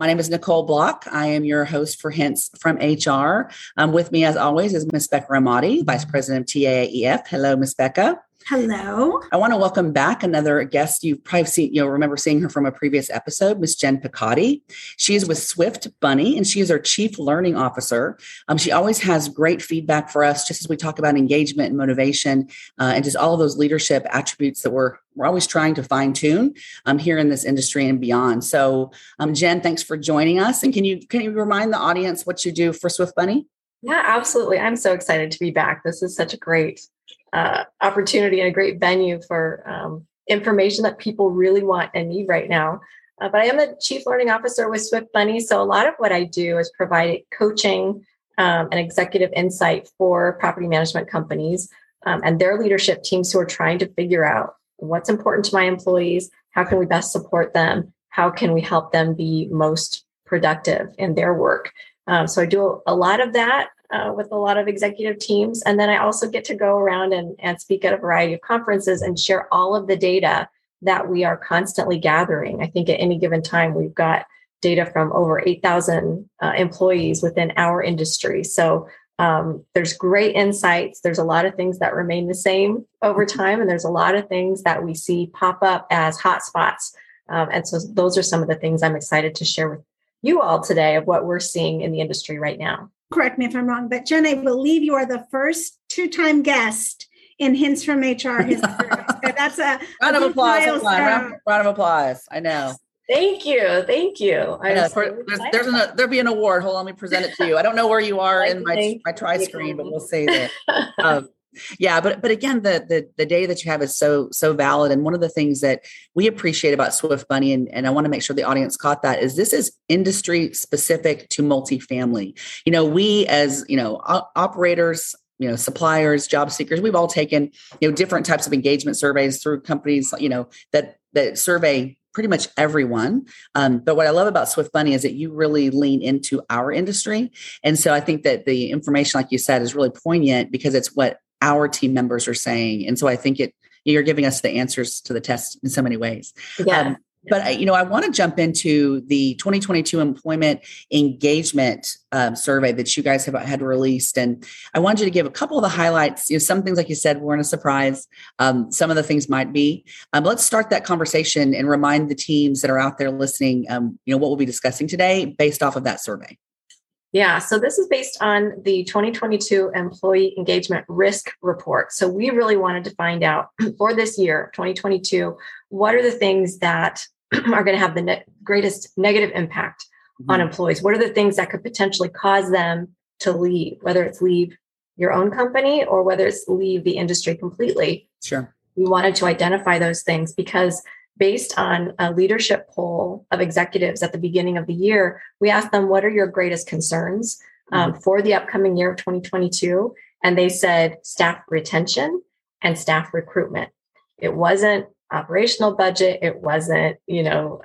My name is Nicole Block. I am your host for Hints from HR. With me, as always, is Ms. Becca Ramadi, Vice President of TAAEF. Hello, Ms. Becca. Hello. I want to welcome back another guest. You've probably seen, you'll remember seeing her from a previous episode, Ms. Jen Picotti. She is with Swift Bunny, and she is our Chief Learning Officer. She always has great feedback for us, just as we talk about engagement and motivation, and just all of those leadership attributes that we're always trying to fine tune here in this industry and beyond. So, Jen, thanks for joining us. And can you remind the audience what you do for Swift Bunny? Yeah, absolutely. I'm so excited to be back. This is such a great opportunity and a great venue for information that people really want and need right now. But I am the Chief Learning Officer with Swift Bunny. So a lot of what I do is provide coaching and executive insight for property management companies and their leadership teams who are trying to figure out what's important to my employees, how can we best support them, how can we help them be most productive in their work. So I do a lot of that with a lot of executive teams. And then I also get to go around and speak at a variety of conferences and share all of the data that we are constantly gathering. I think at any given time, we've got data from over 8,000 employees within our industry. So there's great insights. There's a lot of things that remain the same over time. And there's a lot of things that we see pop up as hotspots. And so those are some of the things I'm excited to share with you all today of what we're seeing in the industry right now. Correct me if I'm wrong, but Jen, I believe you are the first two-time guest in Hints from HR history. So that's a round of applause. I know. Thank you. I know. There'll be an award. Hold on, let me present it to you. I don't know where you are in my try screen, but we'll see that. Yeah. But again, the data that you have is so valid. And one of the things that we appreciate about Swift Bunny, and I want to make sure the audience caught that, is this is industry specific to multifamily. You know, we as, you know, operators, you know, suppliers, job seekers, we've all taken, you know, different types of engagement surveys through companies, you know, that survey pretty much everyone. But what I love about Swift Bunny is that you really lean into our industry. And so I think that the information, like you said, is really poignant because it's what our team members are saying. And so I think you're giving us the answers to the test in so many ways. Yeah. But, you know, I want to jump into the 2022 employment engagement survey that you guys have had released. And I wanted you to give a couple of the highlights. You know, some things, like you said, weren't a surprise. Some of the things might be. Let's start that conversation and remind the teams that are out there listening, you know, what we'll be discussing today based off of that survey. Yeah, so this is based on the 2022 Employee Engagement Risk Report. So we really wanted to find out for this year, 2022, what are the things that are going to have the greatest negative impact on employees? What are the things that could potentially cause them to leave, whether it's leave your own company or whether it's leave the industry completely? Sure. We wanted to identify those things because based on a leadership poll of executives at the beginning of the year, we asked them, what are your greatest concerns for the upcoming year of 2022? And they said staff retention and staff recruitment. It wasn't operational budget. It wasn't, you know,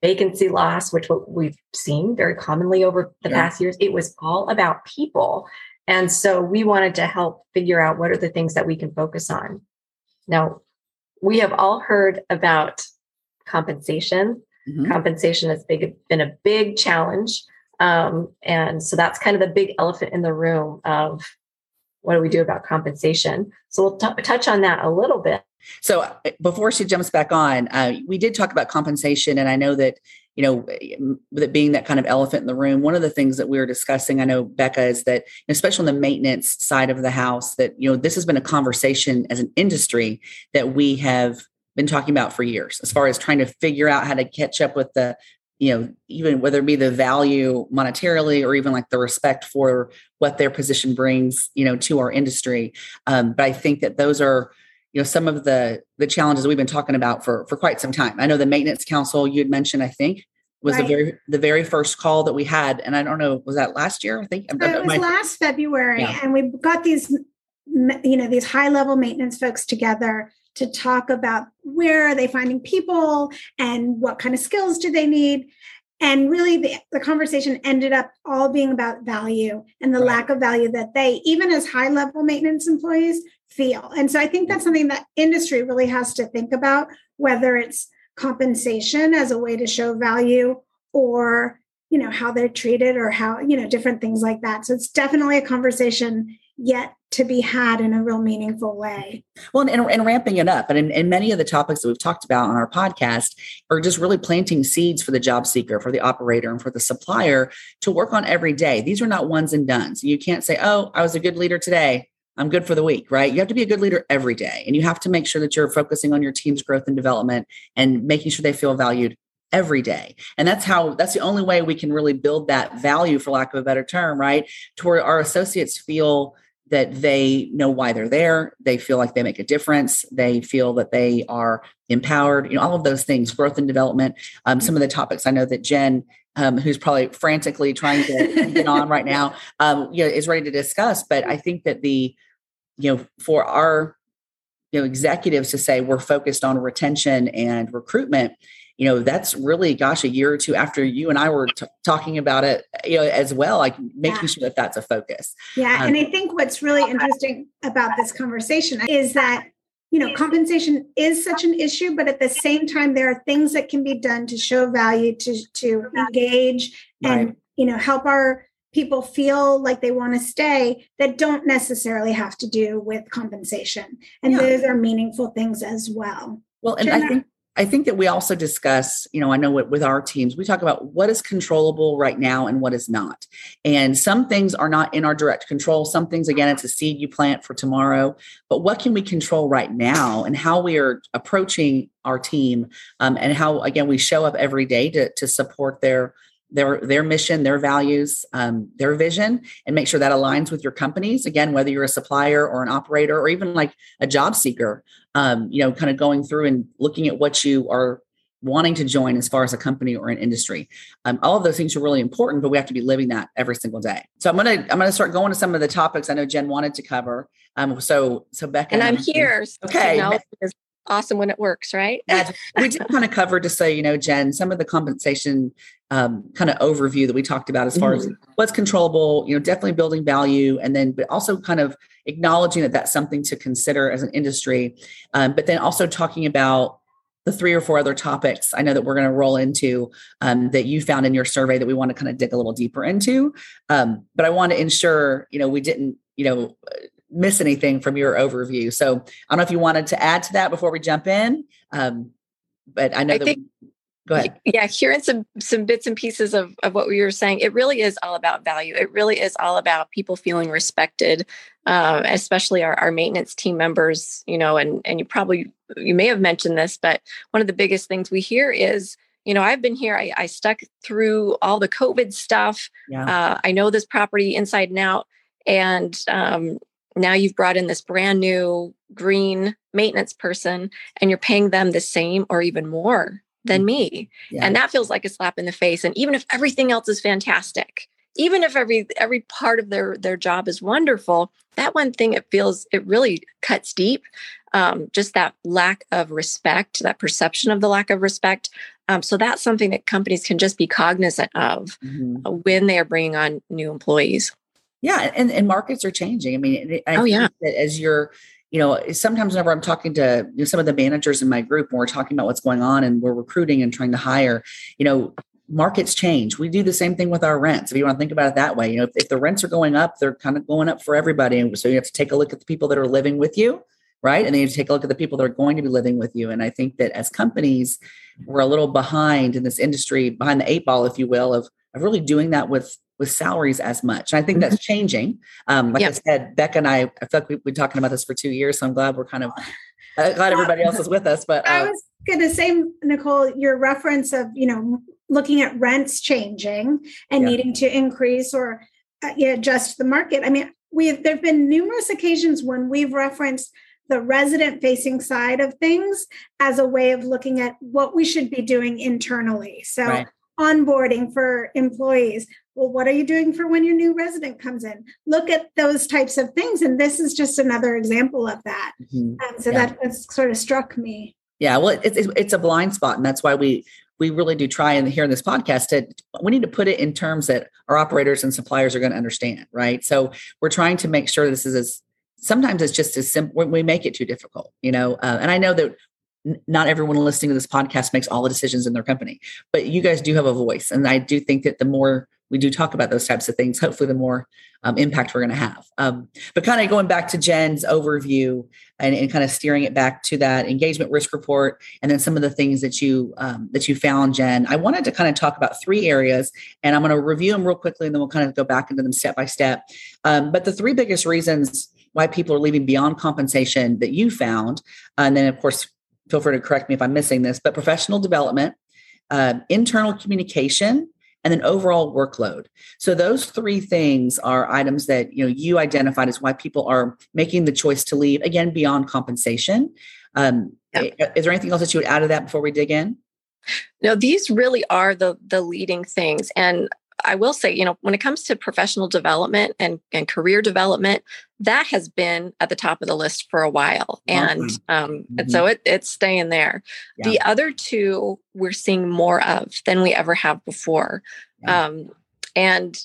vacancy loss, which we've seen very commonly over the past years. It was all about people. And so we wanted to help figure out what are the things that we can focus on. Now, we have all heard about compensation. Compensation has been a big challenge. And so that's kind of the big elephant in the room of what do we do about compensation? So we'll touch on that a little bit. So before she jumps back on, we did talk about compensation. And I know that, you know, with it being that kind of elephant in the room, one of the things that we were discussing, I know, Becca, is that, especially on the maintenance side of the house, that, you know, this has been a conversation as an industry that we have been talking about for years, as far as trying to figure out how to catch up with the, you know, even whether it be the value monetarily or even like the respect for what their position brings, you know, to our industry. But I think that those are, you know, some of the challenges we've been talking about for quite some time. I know the maintenance council you had mentioned, I think, was the very first call that we had. And I don't know, was that last year? I think it was last February. Yeah. And we got these, you know, these high level maintenance folks together to talk about where are they finding people and what kind of skills do they need. And really the conversation ended up all being about value and the lack of value that they, even as high level maintenance employees, feel. And so I think that's something that industry really has to think about, whether it's compensation as a way to show value or, you know, how they're treated or how, you know, different things like that. So it's definitely a conversation yet to be had in a real meaningful way. Well, and ramping it up. And many of the topics that we've talked about on our podcast are just really planting seeds for the job seeker, for the operator, and for the supplier to work on every day. These are not ones and dones. You can't say, oh, I was a good leader today, I'm good for the week, right? You have to be a good leader every day. And you have to make sure that you're focusing on your team's growth and development and making sure they feel valued every day. And that's the only way we can really build that value, for lack of a better term, right? To where our associates feel that they know why they're there. They feel like they make a difference. They feel that they are empowered, you know, all of those things, growth and development. Some of the topics I know that Jen, who's probably frantically trying to get on right now, you know, is ready to discuss. But I think that for our, executives to say we're focused on retention and recruitment, that's really, a year or two after you and I were talking about it, as well, like making sure that that's a focus. Yeah. And I think what's really interesting about this conversation is that, compensation is such an issue, but at the same time, there are things that can be done to show value, to engage and, help our people feel like they want to stay that don't necessarily have to do with compensation. And those are meaningful things as well. Well, and I think that we also discuss, I know with our teams, we talk about what is controllable right now and what is not. And some things are not in our direct control. Some things, again, it's a seed you plant for tomorrow, but what can we control right now and how we are approaching our team and how, again, we show up every day to support their mission, their values, their vision, and make sure that aligns with your companies. Again, whether you're a supplier or an operator, or even like a job seeker, kind of going through and looking at what you are wanting to join as far as a company or an industry. All of those things are really important, but we have to be living that every single day. So I'm going to start going to some of the topics I know Jen wanted to cover. So Becca. And I'm here. Okay. Awesome when it works, right? We did kind of cover, to say, Jen, some of the compensation kind of overview that we talked about as far as what's controllable, definitely building value, and then, but also kind of acknowledging that that's something to consider as an industry. But then also talking about the 3 or 4 other topics I know that we're going to roll into that you found in your survey that we want to kind of dig a little deeper into. But I want to ensure, we didn't, miss anything from your overview. So I don't know if you wanted to add to that before we jump in. But I know go ahead. Yeah. Hearing some bits and pieces of what we were saying, it really is all about value. It really is all about people feeling respected, especially our maintenance team members, and you may have mentioned this, but one of the biggest things we hear is, I've been here. I stuck through all the COVID stuff. Yeah. I know this property inside and out. And, now you've brought in this brand new green maintenance person and you're paying them the same or even more than me. Yeah. And that feels like a slap in the face. And even if everything else is fantastic, even if every part of their job is wonderful, that one thing, it really cuts deep. Just that lack of respect, that perception of the lack of respect. So that's something that companies can just be cognizant of when they are bringing on new employees. Yeah. And markets are changing. I mean, I think that as you're, sometimes whenever I'm talking to some of the managers in my group, and we're talking about what's going on and we're recruiting and trying to hire, markets change. We do the same thing with our rents. If you want to think about it that way, if the rents are going up, they're kind of going up for everybody. And so you have to take a look at the people that are living with you. Right. And then you have to take a look at the people that are going to be living with you. And I think that as companies, we're a little behind in this industry, behind the 8 ball, if you will, of really doing that with salaries as much. And I think that's changing. I said, Becca and I feel like we've been talking about this for 2 years. So I'm glad glad everybody else is with us. But I was going to say, Nicole, your reference of, looking at rents changing and needing to increase or adjust the market. I mean, there've been numerous occasions when we've referenced the resident facing side of things as a way of looking at what we should be doing internally. So onboarding for employees. Well, what are you doing for when your new resident comes in? Look at those types of things. And this is just another example of that. That sort of struck me. Yeah. Well, it's a blind spot. And that's why we really do try, and here in this podcast, we need to put it in terms that our operators and suppliers are going to understand. Right. So we're trying to make sure this is sometimes it's just as simple. We make it too difficult, and I know that not everyone listening to this podcast makes all the decisions in their company, but you guys do have a voice. And I do think that the more we do talk about those types of things, hopefully the more impact we're going to have. But kind of going back to Jen's overview and kind of steering it back to that engagement risk report. And then some of the things that you found, Jen, I wanted to kind of talk about three areas, and I'm going to review them real quickly, and then we'll kind of go back into them step by step. But the three biggest reasons why people are leaving beyond compensation that you found. And then of course, feel free to correct me if I'm missing this, but professional development, internal communication, and then overall workload. So those three things are items that, you know, you identified as why people are making the choice to leave, again, beyond compensation. Is there anything else that you would add to that before we dig in? No, these really are the leading things. And I will say, you know, when it comes to professional development and career development, that has been at the top of the list for a while. And, and so it's staying there. Yeah. The other two we're seeing more of than we ever have before. Yeah. And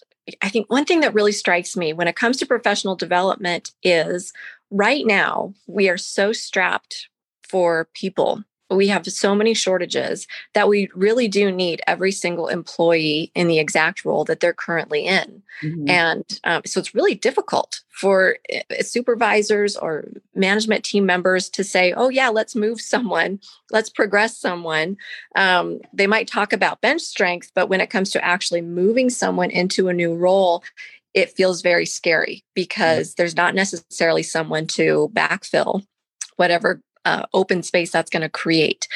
I think one thing that really strikes me when it comes to professional development is right now we are so strapped for people. We have so many shortages that we really do need every single employee in the exact role that they're currently in. Mm-hmm. And so it's really difficult for supervisors or management team members to say, oh yeah, let's move someone, let's progress someone. They might talk about bench strength, but when it comes to actually moving someone into a new role, it feels very scary because there's not necessarily someone to backfill whatever open space that's going to create.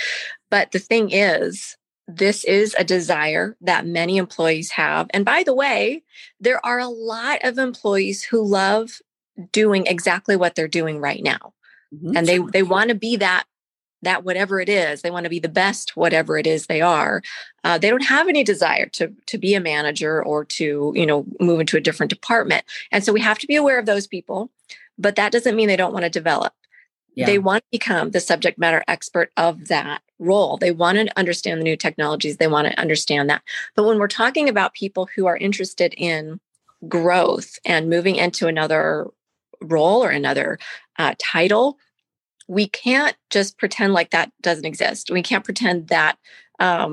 But the thing is, this is a desire that many employees have. And by the way, there are a lot of employees who love doing exactly what they're doing right now. Mm-hmm. And they want to be that whatever it is, they want to be the best, whatever it is they are. They don't have any desire to be a manager or to, you know, move into a different department. And so we have to be aware of those people, but that doesn't mean they don't want to develop. Yeah. They want to become the subject matter expert of that role. They want to understand the new technologies. They want to understand that. But when we're talking about people who are interested in growth and moving into another role or another title, we can't just pretend like that doesn't exist. We can't pretend that, you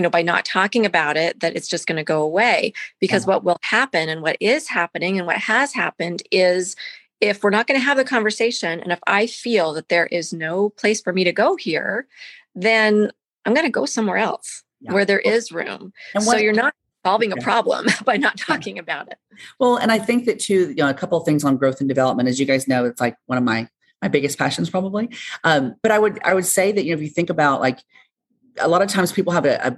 know, by not talking about it, that it's just going to go away. Because what will happen and what is happening and what has happened is, if we're not going to have the conversation, and if I feel that there is no place for me to go here, then I'm going to go somewhere else where there is room. And so you're not solving a problem by not talking about it. Well, and I think that too, you know, a couple of things on growth and development, as you guys know, it's like one of my biggest passions probably. But I would say that, you know, if you think about like a lot of times people have a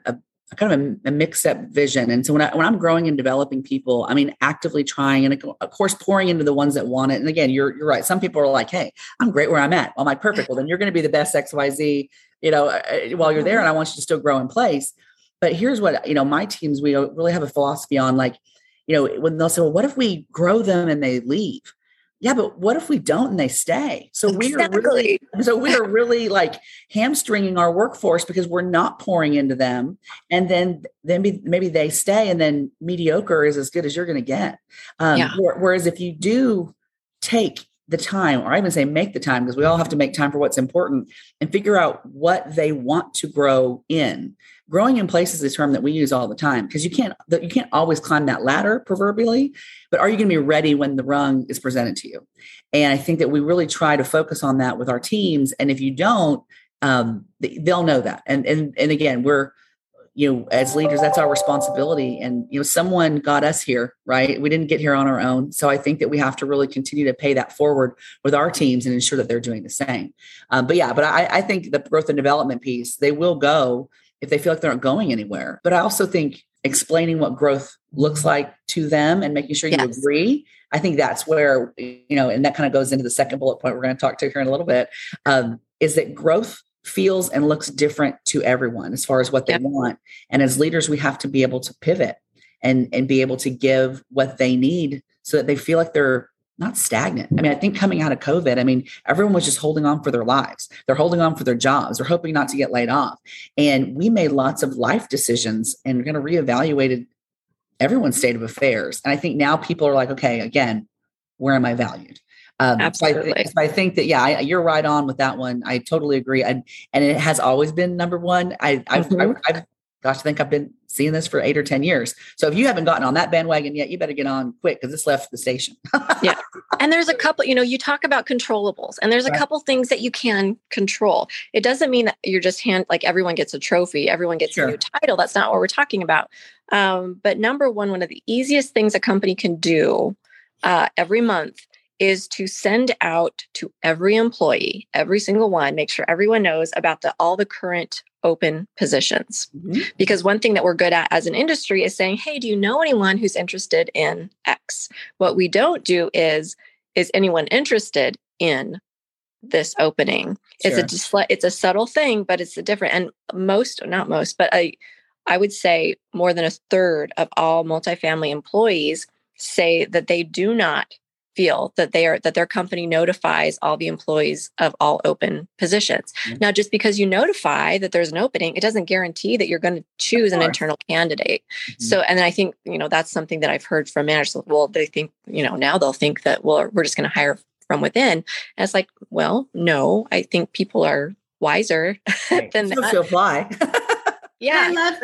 kind of a mixed up vision. And so when I'm growing and developing people, I mean, actively trying and of course pouring into the ones that want it. And again, you're right. Some people are like, hey, I'm great where I'm at. Well, am I perfect? Well, then you're going to be the best XYZ, you know, while you're there. And I want you to still grow in place. But here's what, you know, my teams, we really have a philosophy on like, you know, when they'll say, well, what if we grow them and they leave? Yeah, but what if we don't and they stay? So we are really like hamstringing our workforce because we're not pouring into them. And then maybe they stay, and then mediocre is as good as you're going to get. Whereas if you do take the time, or I even say make the time, because we all have to make time for what's important and figure out what they want to grow in. Growing in place is a term that we use all the time because you can't always climb that ladder proverbially, but are you going to be ready when the rung is presented to you? And I think that we really try to focus on that with our teams. And if you don't, they'll know that. And again, we're, you know, as leaders, that's our responsibility. And, you know, someone got us here, right? We didn't get here on our own. So I think that we have to really continue to pay that forward with our teams and ensure that they're doing the same. But I think the growth and development piece, they will go if they feel like they're not going anywhere. But I also think explaining what growth looks like to them and making sure you agree, I think that's where, you know, and that kind of goes into the second bullet point we're going to talk to here in a little bit, is that growth feels and looks different to everyone as far as what they want. And as leaders, we have to be able to pivot and be able to give what they need so that they feel like they're not stagnant. I mean, I think coming out of COVID, I mean, everyone was just holding on for their lives. They're holding on for their jobs. They're hoping not to get laid off. And we made lots of life decisions and we're going to reevaluate everyone's state of affairs. And I think now people are like, okay, again, where am I valued? Absolutely. So I think that, yeah, you're right on with that one. I totally agree. And it has always been number one. I think I've been seeing this for 8 or 10 years. So if you haven't gotten on that bandwagon yet, you better get on quick because it's left the station. Yeah. And there's a couple, you talk about controllables, and there's a couple things that you can control. It doesn't mean that you're just everyone gets a trophy, everyone gets a new title. That's not what we're talking about. But number one of the easiest things a company can do every month is to send out to every employee, every single one, make sure everyone knows about all the current open positions. Mm-hmm. Because one thing that we're good at as an industry is saying, hey, do you know anyone who's interested in X? What we don't do is anyone interested in this opening? Sure. It's a subtle thing, but it's different. And I would say more than a third of all multifamily employees say that they do not feel that their company notifies all the employees of all open positions. Mm-hmm. Now, just because you notify that there's an opening, it doesn't guarantee that you're going to choose an internal candidate. Mm-hmm. So, and then I think, that's something that I've heard from managers. Well, they think, now they'll think that, well, we're just going to hire from within. And it's like, well, no, I think people are wiser than that. So fly. Yeah, I love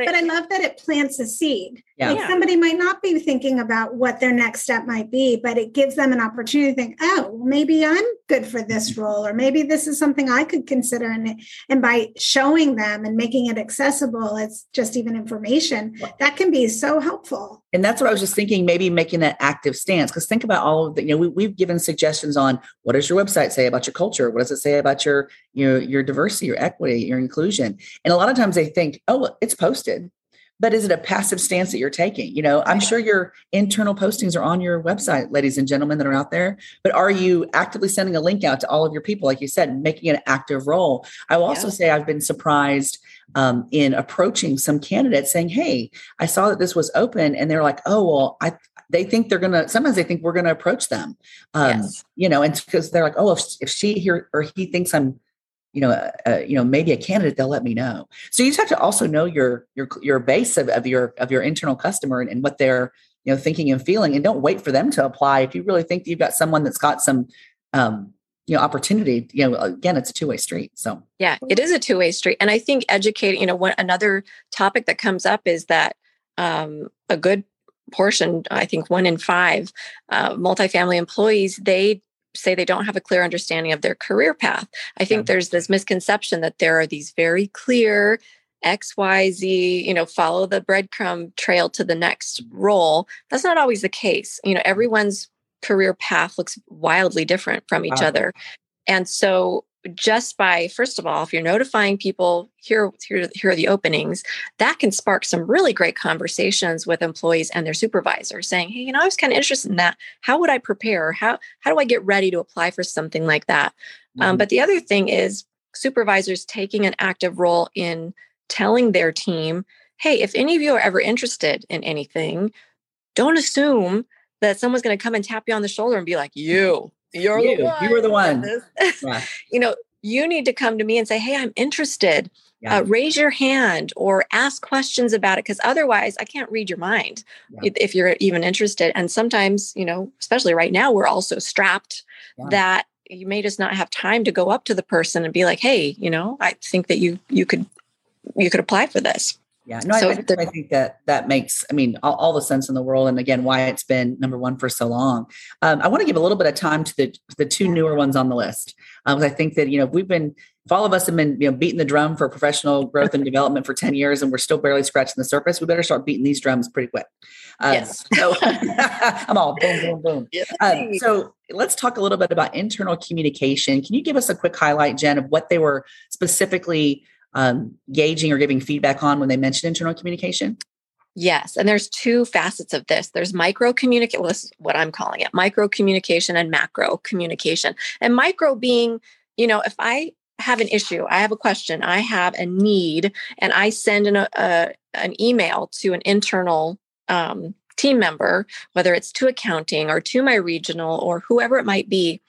that it plants a seed. Yeah. Like somebody might not be thinking about what their next step might be, but it gives them an opportunity to think, oh, maybe I'm good for this role, or maybe this is something I could consider. And by showing them and making it accessible, it's just even information that can be so helpful. And that's what I was just thinking, maybe making that active stance. Because think about all of the, we've given suggestions on what does your website say about your culture? What does it say about your diversity, your equity, your inclusion? And a lot of times they think, oh, it's posted. But is it a passive stance that you're taking? I'm sure your internal postings are on your website, ladies and gentlemen that are out there, but are you actively sending a link out to all of your people? Like you said, making an active role. I will also say I've been surprised in approaching some candidates saying, hey, I saw that this was open. And they're like, oh, well, they think they're going to, sometimes they think we're going to approach them, and because they're like, oh, if she here or he thinks I'm, maybe a candidate, they'll let me know. So you just have to also know your base of your internal customer and what they're, thinking and feeling, and don't wait for them to apply. If you really think that you've got someone that's got some, opportunity, again, it's a two-way street. So yeah, it is a two-way street. And I think educating, another topic that comes up is that a good portion, I think 1 in 5 multifamily employees, they say they don't have a clear understanding of their career path. I think there's this misconception that there are these very clear X, Y, Z, follow the breadcrumb trail to the next role. That's not always the case. Everyone's career path looks wildly different from each other. And so just by, first of all, if you're notifying people, here are the openings, that can spark some really great conversations with employees and their supervisors saying, hey, I was kind of interested in that. How would I prepare? How do I get ready to apply for something like that? Mm-hmm. But the other thing is supervisors taking an active role in telling their team, hey, if any of you are ever interested in anything, don't assume that someone's going to come and tap you on the shoulder and be like, you were the one. Yeah. You need to come to me and say, hey, I'm interested. Yeah. Raise your hand or ask questions about it, because otherwise I can't read your mind if you're even interested. And sometimes, especially right now, we're all so strapped that you may just not have time to go up to the person and be like, hey, I think that you could apply for this. Yeah, no, so I think that makes, all the sense in the world. And again, why it's been number one for so long. I want to give a little bit of time to the two newer ones on the list. Because I think that, if all of us have been, beating the drum for professional growth and development for 10 years, and we're still barely scratching the surface, we better start beating these drums pretty quick. So I'm all boom, boom, boom. Yes. So let's talk a little bit about internal communication. Can you give us a quick highlight, Jen, of what they were specifically gauging or giving feedback on when they mention internal communication? Yes. And there's two facets of this. There's micro communication and macro communication. And micro being, if I have an issue, I have a question, I have a need, and I send an email to an internal team member, whether it's to accounting or to my regional or whoever it might be,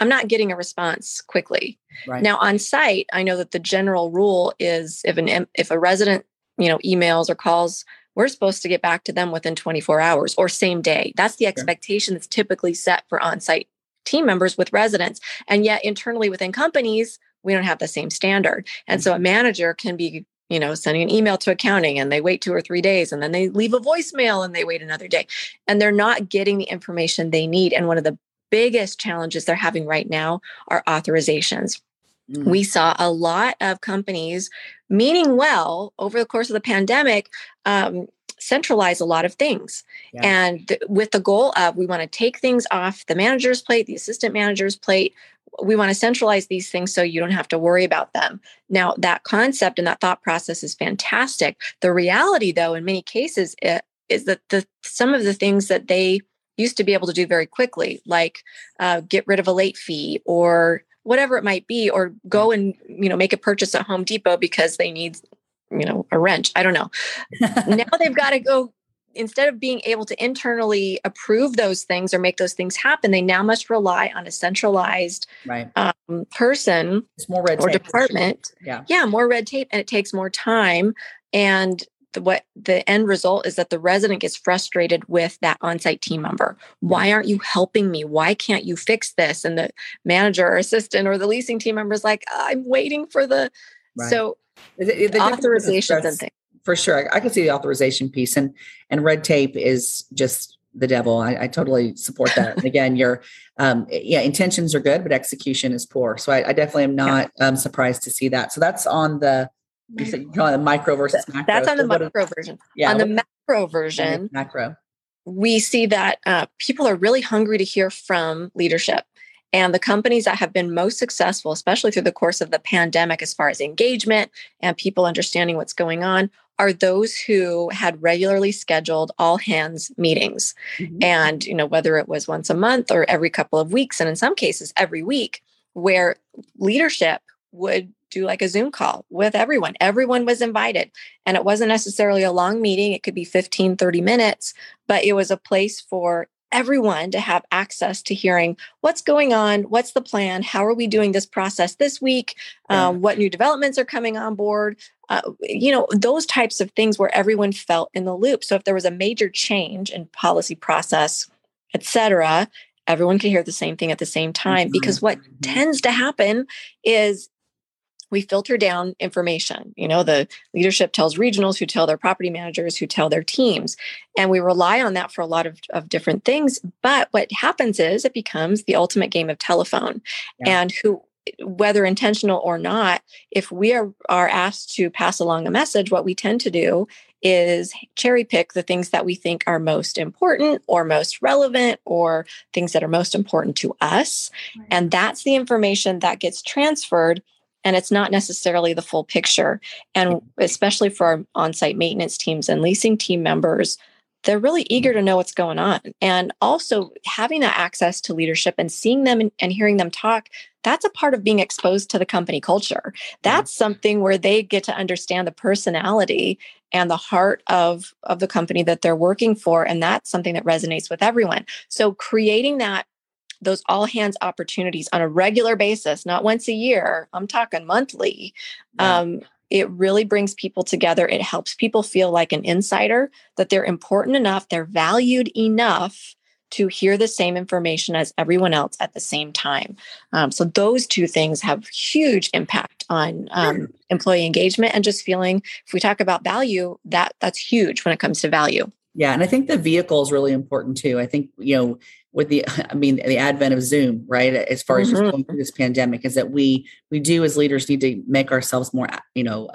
I'm not getting a response quickly. Right. Now on site, I know that the general rule is if a resident, emails or calls, we're supposed to get back to them within 24 hours or same day. That's the expectation that's typically set for on-site team members with residents. And yet internally within companies, we don't have the same standard. And so a manager can be, you know, sending an email to accounting and they wait 2 or 3 days and then they leave a voicemail and they wait another day and they're not getting the information they need. And one of the biggest challenges they're having right now are authorizations. Mm. We saw a lot of companies meaning well over the course of the pandemic, centralize a lot of things. Yeah. And with the goal of, we want to take things off the manager's plate, the assistant manager's plate. We want to centralize these things so you don't have to worry about them. Now, that concept and that thought process is fantastic. The reality, though, in many cases, is that some of the things that they used to be able to do very quickly, like get rid of a late fee or whatever it might be, or go and, you know, make a purchase at Home Depot because they need, you know, a wrench. I don't know. Now they've got to go, instead of being able to internally approve those things or make those things happen, they now must rely on a centralized person. It's more red tape. Or department. Yeah. Yeah. More red tape. And it takes more time. And what the end result is that the resident gets frustrated with that on-site team member. Why aren't you helping me? Why can't you fix this? And the manager or assistant or the leasing team member is like, I'm waiting for the, so the authorizations and things. For sure. I can see the authorization piece and red tape is just the devil. I totally support that. And again, your intentions are good, but execution is poor. So I definitely am not surprised to see that. So that's on the, you call it the micro versus macro. That's on the micro version. Yeah, on the macro version, we see that people are really hungry to hear from leadership. And the companies that have been most successful, especially through the course of the pandemic, as far as engagement and people understanding what's going on, are those who had regularly scheduled all hands meetings. Mm-hmm. And, you know, whether it was once a month or every couple of weeks, and in some cases every week, where leadership would do like a Zoom call with everyone. Everyone was invited. And it wasn't necessarily a long meeting. It could be 15, 30 minutes, but it was a place for everyone to have access to hearing what's going on, what's the plan, how are we doing this process this week, what new developments are coming on board, you know, those types of things where everyone felt in the loop. So if there was a major change in policy process, et cetera, everyone could hear the same thing at the same time, because what tends to happen is we filter down information. You know, the leadership tells regionals, who tell their property managers, who tell their teams. And we rely on that for a lot of different things. But what happens is it becomes the ultimate game of telephone. Yeah. And who, whether intentional or not, if we are asked to pass along a message, what we tend to do is cherry pick the things that we think are most important or most relevant or things that are most important to us. Right. And that's the information that gets transferred. And it's not necessarily the full picture. And especially for our on-site maintenance teams and leasing team members, they're really eager to know what's going on. And also having that access to leadership and seeing them and hearing them talk, that's a part of being exposed to the company culture. That's something where they get to understand the personality and the heart of the company that they're working for. And that's something that resonates with everyone. So creating that, those all hands opportunities on a regular basis, not once a year, I'm talking monthly. Yeah. It really brings people together. It helps people feel like an insider, that they're important enough, they're valued enough to hear the same information as everyone else at the same time. So those two things have huge impact on employee engagement and just feeling, if we talk about value, that's huge when it comes to value. Yeah. And I think the vehicle is really important too. I think, you know, with the advent of Zoom, right? As far as just going through this pandemic, is that we do as leaders need to make ourselves more, you know,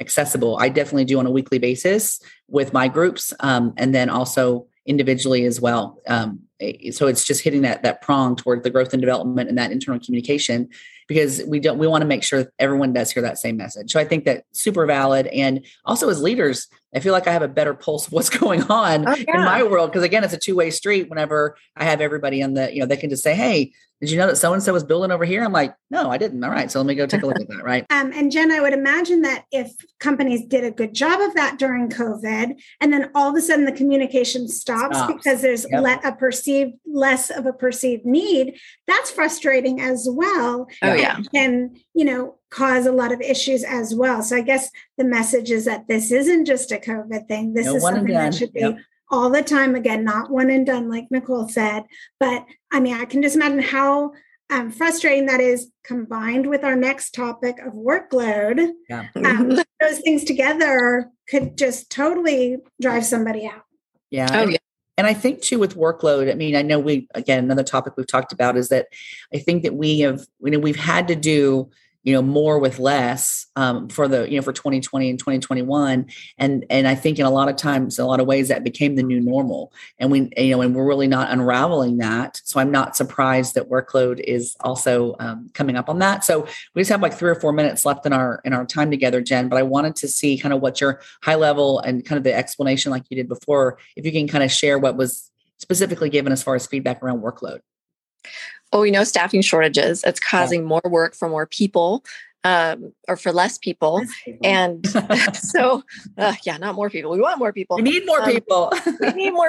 accessible. I definitely do on a weekly basis with my groups, and then also individually as well. So it's just hitting that prong toward the growth and development and that internal communication, because we want to make sure that everyone does hear that same message. So I think that's super valid. And also as leaders, I feel like I have a better pulse of what's going on in my world. Because again, it's a two-way street. Whenever I have everybody on the, you know, they can just say, hey, did you know that so-and-so was building over here? I'm like, no, I didn't. All right. So let me go take a look at that. Right. And Jen, I would imagine that if companies did a good job of that during COVID, and then all of a sudden the communication stops. Because there's less of a perceived need, that's frustrating as well. Oh, yeah. And can, you know, cause a lot of issues as well. So I guess the message is that this isn't just a COVID thing. This is something that should be all the time. Again, not one and done, like Nicole said. But I mean, I can just imagine how frustrating that is, combined with our next topic of workload. Yeah. Those things together could just totally drive somebody out. Yeah. Oh, yeah. And I think too, with workload, I mean, I know another topic we've talked about is that I think that we have, we've had to do, more with less, for 2020 and 2021. And I think in a lot of ways that became the new normal, and we we're really not unraveling that. So I'm not surprised that workload is also, coming up on that. So we just have like 3 or 4 minutes left in our time together, Jen, but I wanted to see kind of what your high level and kind of the explanation like you did before, if you can kind of share what was specifically given as far as feedback around workload. Oh, staffing shortages, it's causing more work for more people, or for less people. And so, not more people. We want more people. We need more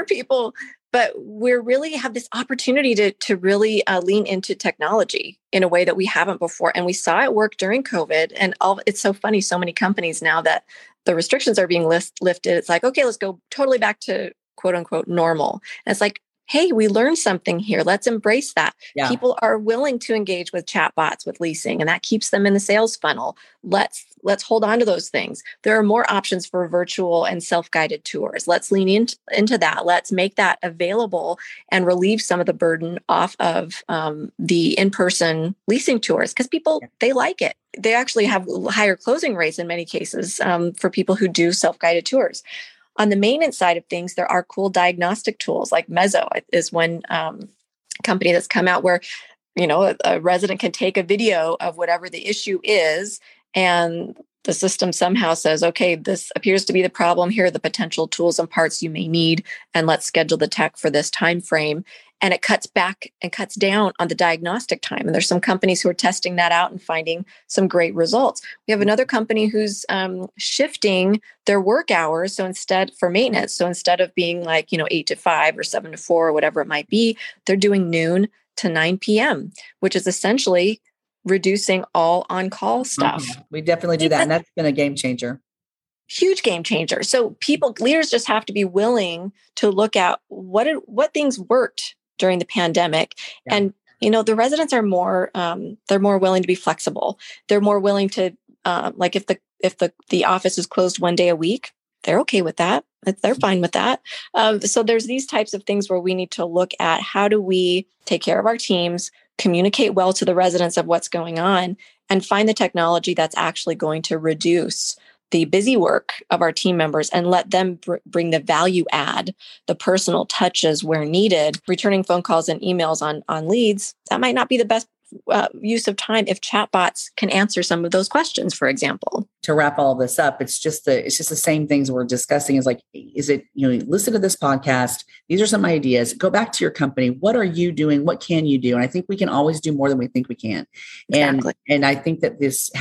people. But we really have this opportunity to really lean into technology in a way that we haven't before. And we saw it work during COVID. And it's so funny. So many companies now that the restrictions are being lifted, it's like, okay, let's go totally back to quote unquote normal. And it's like, hey, we learned something here. Let's embrace that. Yeah. People are willing to engage with chatbots, with leasing, and that keeps them in the sales funnel. Let's hold on to those things. There are more options for virtual and self-guided tours. Let's lean into that. Let's make that available and relieve some of the burden off of the in-person leasing tours, because people, they like it. They actually have higher closing rates in many cases for people who do self-guided tours. On the maintenance side of things, there are cool diagnostic tools like Mezzo is one company that's come out where, a resident can take a video of whatever the issue is, and the system somehow says, okay, this appears to be the problem. Here are the potential tools and parts you may need, and let's schedule the tech for this time frame. And it cuts back and cuts down on the diagnostic time. And there's some companies who are testing that out and finding some great results. We have another company who's shifting their work hours. So instead of being like, 8 to 5 or 7 to 4 or whatever it might be, they're doing noon to 9 p.m., which is essentially reducing all on-call stuff. Mm-hmm. We definitely do that. And that's been a game changer. Huge game changer. So leaders just have to be willing to look at what things worked during the pandemic. Yeah. And, the residents are they're more willing to be flexible. They're more willing to, like if the office is closed one day a week, they're okay with that. They're fine with that. So there's these types of things where we need to look at how do we take care of our teams, communicate well to the residents of what's going on, and find the technology that's actually going to reduce the busy work of our team members and let them bring the value add, the personal touches where needed. Returning phone calls and emails on leads, that might not be the best use of time if chatbots can answer some of those questions, for example. To wrap all this up, it's just the same things we're discussing. Is like, is it, listen to this podcast. These are some ideas. Go back to your company. What are you doing? What can you do? And I think we can always do more than we think we can. Exactly. And I think that this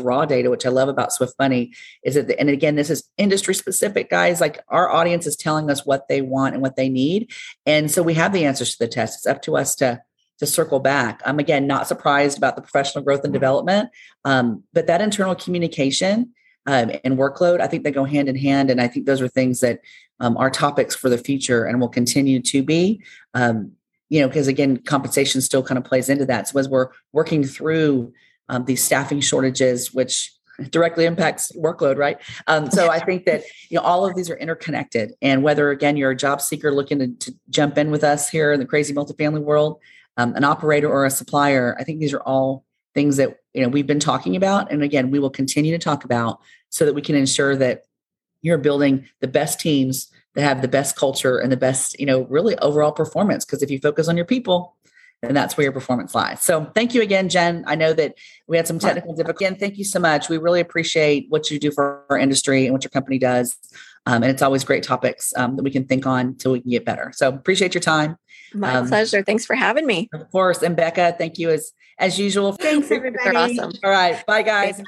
raw data, which I love about Swift Bunny, is that, and again, this is industry specific, guys. Like, our audience is telling us what they want and what they need. And so we have the answers to the test. It's up to us to circle back. I'm again, not surprised about the professional growth and development, but that internal communication and workload, I think they go hand in hand. And I think those are things that are topics for the future and will continue to be, because again, compensation still kind of plays into that. So as we're working through these staffing shortages, which directly impacts workload, right? So I think that, all of these are interconnected, and whether, again, you're a job seeker looking to jump in with us here in the crazy multifamily world, an operator or a supplier, I think these are all things that, we've been talking about. And again, we will continue to talk about so that we can ensure that you're building the best teams that have the best culture and the best, really overall performance. Because if you focus on your people, then that's where your performance lies. So thank you again, Jen. I know that we had some technical difficulty. Again, thank you so much. We really appreciate what you do for our industry and what your company does. And it's always great topics that we can think on till we can get better. So appreciate your time. My pleasure. Thanks for having me. Of course. And Becca, thank you as usual. Thanks, everybody. You're awesome. All right. Bye, guys.